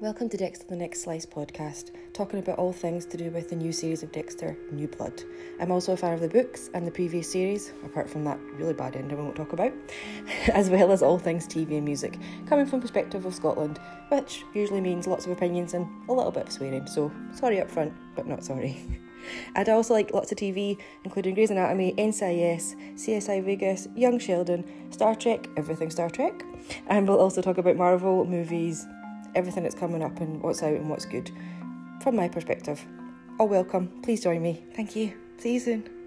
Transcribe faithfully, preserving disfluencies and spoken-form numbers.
Welcome to Dexter the Next Slice podcast, talking about all things to do with the new series of Dexter, New Blood. I'm also a fan of the books and the previous series, apart from that really bad ending we won't talk about, as well as all things T V and music, coming from the perspective of Scotland, which usually means lots of opinions and a little bit of swearing, so sorry up front, but not sorry. And I also like lots of T V, including Grey's Anatomy, N C I S, C S I Vegas, Young Sheldon, Star Trek, everything Star Trek. And we'll also talk about Marvel, movies, everything that's coming up and what's out and what's good. From my perspective, all welcome. Please join me. Thank you. See you soon.